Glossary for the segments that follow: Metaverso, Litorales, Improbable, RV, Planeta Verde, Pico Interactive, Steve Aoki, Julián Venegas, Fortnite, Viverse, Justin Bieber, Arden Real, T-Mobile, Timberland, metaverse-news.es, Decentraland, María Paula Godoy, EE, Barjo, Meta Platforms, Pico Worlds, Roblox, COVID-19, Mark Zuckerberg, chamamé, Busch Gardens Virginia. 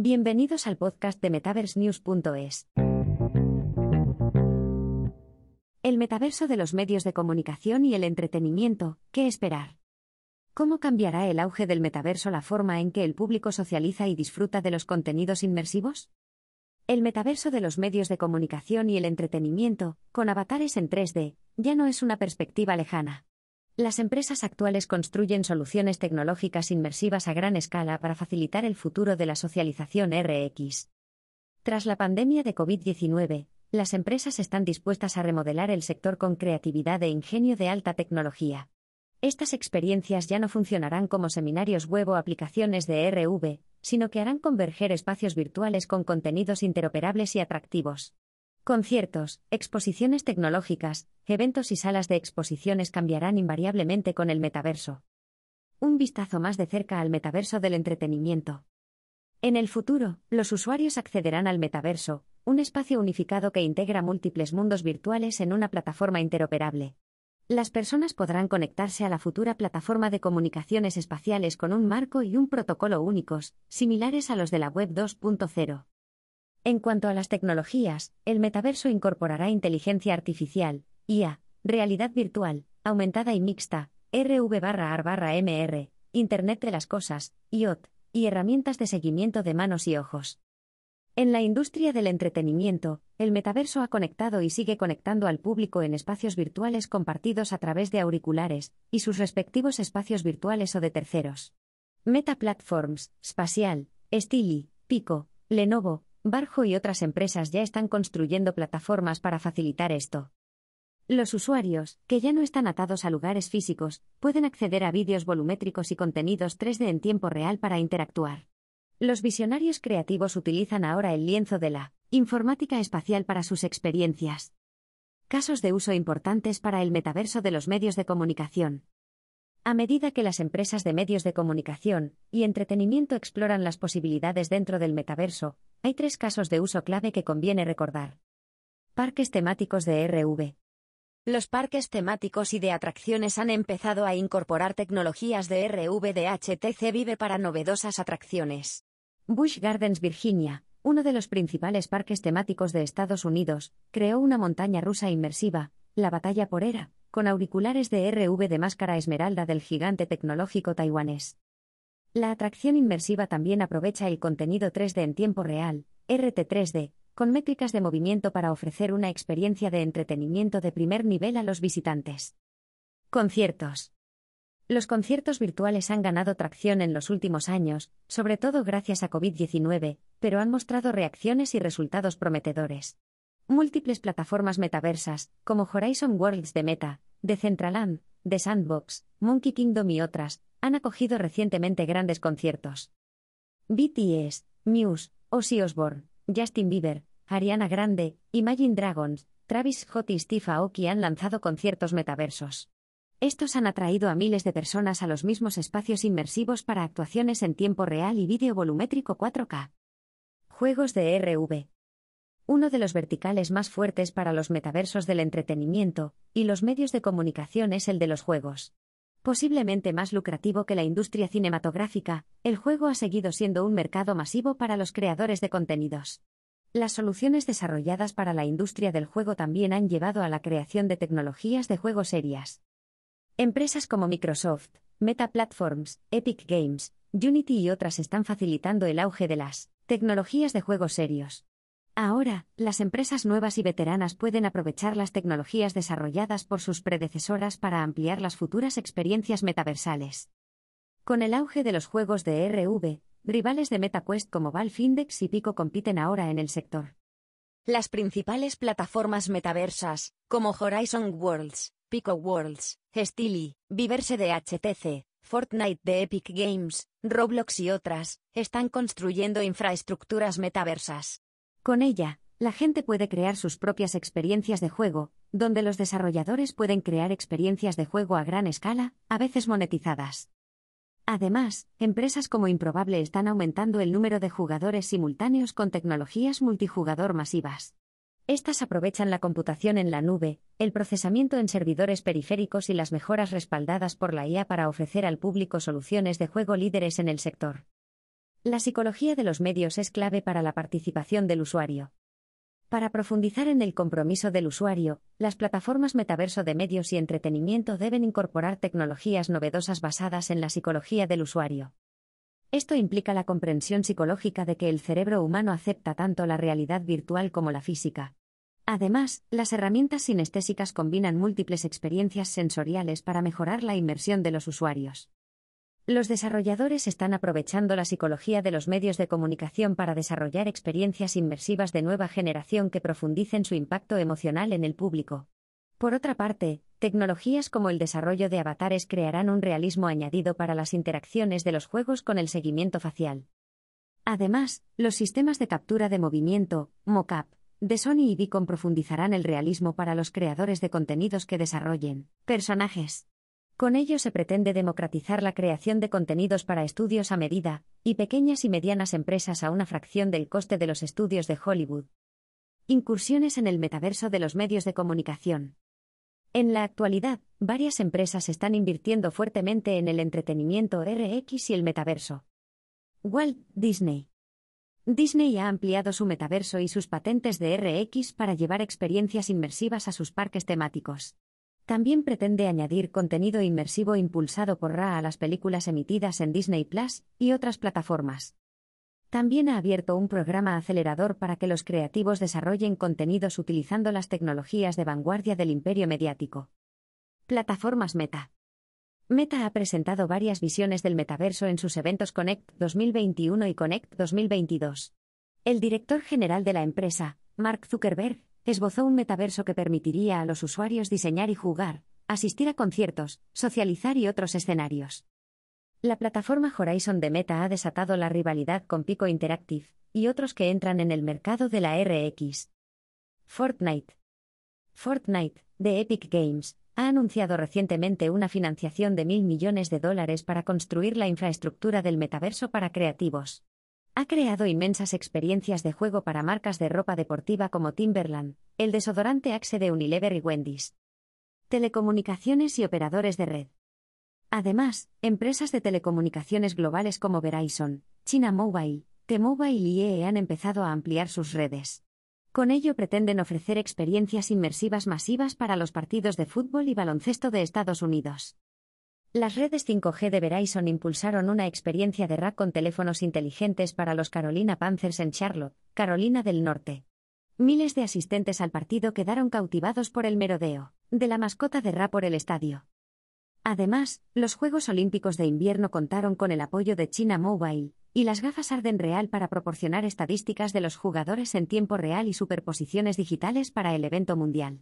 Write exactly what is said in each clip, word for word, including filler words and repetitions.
Bienvenidos al podcast de metaverse news punto es. El metaverso de los medios de comunicación y el entretenimiento, ¿qué esperar? ¿Cómo cambiará el auge del metaverso la forma en que el público socializa y disfruta de los contenidos inmersivos? El metaverso de los medios de comunicación y el entretenimiento, con avatares en tres D, ya no es una perspectiva lejana. Las empresas actuales construyen soluciones tecnológicas inmersivas a gran escala para facilitar el futuro de la socialización R X. Tras la pandemia de COVID diecinueve, las empresas están dispuestas a remodelar el sector con creatividad e ingenio de alta tecnología. Estas experiencias ya no funcionarán como seminarios web o aplicaciones de R V, sino que harán converger espacios virtuales con contenidos interoperables y atractivos. Conciertos, exposiciones tecnológicas, eventos y salas de exposiciones cambiarán invariablemente con el metaverso. Un vistazo más de cerca al metaverso del entretenimiento. En el futuro, los usuarios accederán al metaverso, un espacio unificado que integra múltiples mundos virtuales en una plataforma interoperable. Las personas podrán conectarse a la futura plataforma de comunicaciones espaciales con un marco y un protocolo únicos, similares a los de la web dos punto cero. En cuanto a las tecnologías, el metaverso incorporará inteligencia artificial, I A, realidad virtual, aumentada y mixta, R V barra A R barra M R, Internet de las cosas, I O T, y herramientas de seguimiento de manos y ojos. En la industria del entretenimiento, el metaverso ha conectado y sigue conectando al público en espacios virtuales compartidos a través de auriculares, y sus respectivos espacios virtuales o de terceros. Meta Platforms, Spatial, Stili, Pico, Lenovo, Barjo y otras empresas ya están construyendo plataformas para facilitar esto. Los usuarios, que ya no están atados a lugares físicos, pueden acceder a vídeos volumétricos y contenidos tres D en tiempo real para interactuar. Los visionarios creativos utilizan ahora el lienzo de la informática espacial para sus experiencias. Casos de uso importantes para el metaverso de los medios de comunicación. A medida que las empresas de medios de comunicación y entretenimiento exploran las posibilidades dentro del metaverso, hay tres casos de uso clave que conviene recordar. Parques temáticos de R V. Los parques temáticos y de atracciones han empezado a incorporar tecnologías de R V de H T C Vive para novedosas atracciones. Busch Gardens Virginia, uno de los principales parques temáticos de Estados Unidos, creó una montaña rusa inmersiva, la Batalla por Era, con auriculares de R V de máscara esmeralda del gigante tecnológico taiwanés. La atracción inmersiva también aprovecha el contenido tres D en tiempo real, R T tres D, con métricas de movimiento para ofrecer una experiencia de entretenimiento de primer nivel a los visitantes. Conciertos. Los conciertos virtuales han ganado tracción en los últimos años, sobre todo gracias a COVID diecinueve, pero han mostrado reacciones y resultados prometedores. Múltiples plataformas metaversas, como Horizon Worlds de Meta, Decentraland, The Sandbox, Monkey Kingdom y otras, han acogido recientemente grandes conciertos. B T S, Muse, Ozzy Osbourne, Justin Bieber, Ariana Grande, Imagine Dragons, Travis Scott y Steve Aoki han lanzado conciertos metaversos. Estos han atraído a miles de personas a los mismos espacios inmersivos para actuaciones en tiempo real y vídeo volumétrico cuatro K. Juegos de R V. Uno de los verticales más fuertes para los metaversos del entretenimiento y los medios de comunicación es el de los juegos. Posiblemente más lucrativo que la industria cinematográfica, el juego ha seguido siendo un mercado masivo para los creadores de contenidos. Las soluciones desarrolladas para la industria del juego también han llevado a la creación de tecnologías de juego serias. Empresas como Microsoft, Meta Platforms, Epic Games, Unity y otras están facilitando el auge de las tecnologías de juegos serios. Ahora, las empresas nuevas y veteranas pueden aprovechar las tecnologías desarrolladas por sus predecesoras para ampliar las futuras experiencias metaversales. Con el auge de los juegos de R V, rivales de MetaQuest como Valve Index y Pico compiten ahora en el sector. Las principales plataformas metaversas, como Horizon Worlds, Pico Worlds, Steely, Viverse de H T C, Fortnite de Epic Games, Roblox y otras, están construyendo infraestructuras metaversas. Con ella, la gente puede crear sus propias experiencias de juego, donde los desarrolladores pueden crear experiencias de juego a gran escala, a veces monetizadas. Además, empresas como Improbable están aumentando el número de jugadores simultáneos con tecnologías multijugador masivas. Estas aprovechan la computación en la nube, el procesamiento en servidores periféricos y las mejoras respaldadas por la I A para ofrecer al público soluciones de juego líderes en el sector. La psicología de los medios es clave para la participación del usuario. Para profundizar en el compromiso del usuario, las plataformas metaverso de medios y entretenimiento deben incorporar tecnologías novedosas basadas en la psicología del usuario. Esto implica la comprensión psicológica de que el cerebro humano acepta tanto la realidad virtual como la física. Además, las herramientas sinestésicas combinan múltiples experiencias sensoriales para mejorar la inmersión de los usuarios. Los desarrolladores están aprovechando la psicología de los medios de comunicación para desarrollar experiencias inmersivas de nueva generación que profundicen su impacto emocional en el público. Por otra parte, tecnologías como el desarrollo de avatares crearán un realismo añadido para las interacciones de los juegos con el seguimiento facial. Además, los sistemas de captura de movimiento, mocap, de Sony y Beacon profundizarán el realismo para los creadores de contenidos que desarrollen personajes. Con ello se pretende democratizar la creación de contenidos para estudios a medida, y pequeñas y medianas empresas a una fracción del coste de los estudios de Hollywood. Incursiones en el metaverso de los medios de comunicación. En la actualidad, varias empresas están invirtiendo fuertemente en el entretenimiento R X y el metaverso. Walt Disney. Disney ha ampliado su metaverso y sus patentes de R X para llevar experiencias inmersivas a sus parques temáticos. También pretende añadir contenido inmersivo impulsado por R A a las películas emitidas en Disney Plus y otras plataformas. También ha abierto un programa acelerador para que los creativos desarrollen contenidos utilizando las tecnologías de vanguardia del imperio mediático. Plataformas Meta. Meta ha presentado varias visiones del metaverso en sus eventos Connect dos mil veintiuno y Connect dos mil veintidós. El director general de la empresa, Mark Zuckerberg, esbozó un metaverso que permitiría a los usuarios diseñar y jugar, asistir a conciertos, socializar y otros escenarios. La plataforma Horizon de Meta ha desatado la rivalidad con Pico Interactive y otros que entran en el mercado de la R X. Fortnite. Fortnite, de Epic Games, ha anunciado recientemente una financiación de mil millones de dólares para construir la infraestructura del metaverso para creativos. Ha creado inmensas experiencias de juego para marcas de ropa deportiva como Timberland, el desodorante Axe de Unilever y Wendy's. Telecomunicaciones y operadores de red. Además, empresas de telecomunicaciones globales como Verizon, China Mobile, T-Mobile y E E han empezado a ampliar sus redes. Con ello pretenden ofrecer experiencias inmersivas masivas para los partidos de fútbol y baloncesto de Estados Unidos. Las redes cinco G de Verizon impulsaron una experiencia de R A con teléfonos inteligentes para los Carolina Panthers en Charlotte, Carolina del Norte. Miles de asistentes al partido quedaron cautivados por el merodeo de la mascota de R A por el estadio. Además, los Juegos Olímpicos de Invierno contaron con el apoyo de China Mobile y las gafas Arden Real para proporcionar estadísticas de los jugadores en tiempo real y superposiciones digitales para el evento mundial.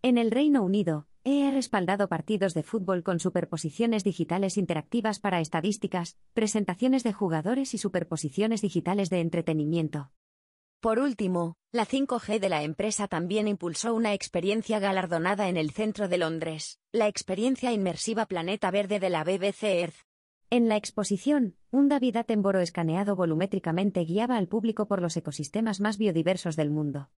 En el Reino Unido, E E ha respaldado partidos de fútbol con superposiciones digitales interactivas para estadísticas, presentaciones de jugadores y superposiciones digitales de entretenimiento. Por último, la cinco G de la empresa también impulsó una experiencia galardonada en el centro de Londres, la experiencia inmersiva Planeta Verde de la B B C Earth. En la exposición, un David Attenborough escaneado volumétricamente guiaba al público por los ecosistemas más biodiversos del mundo.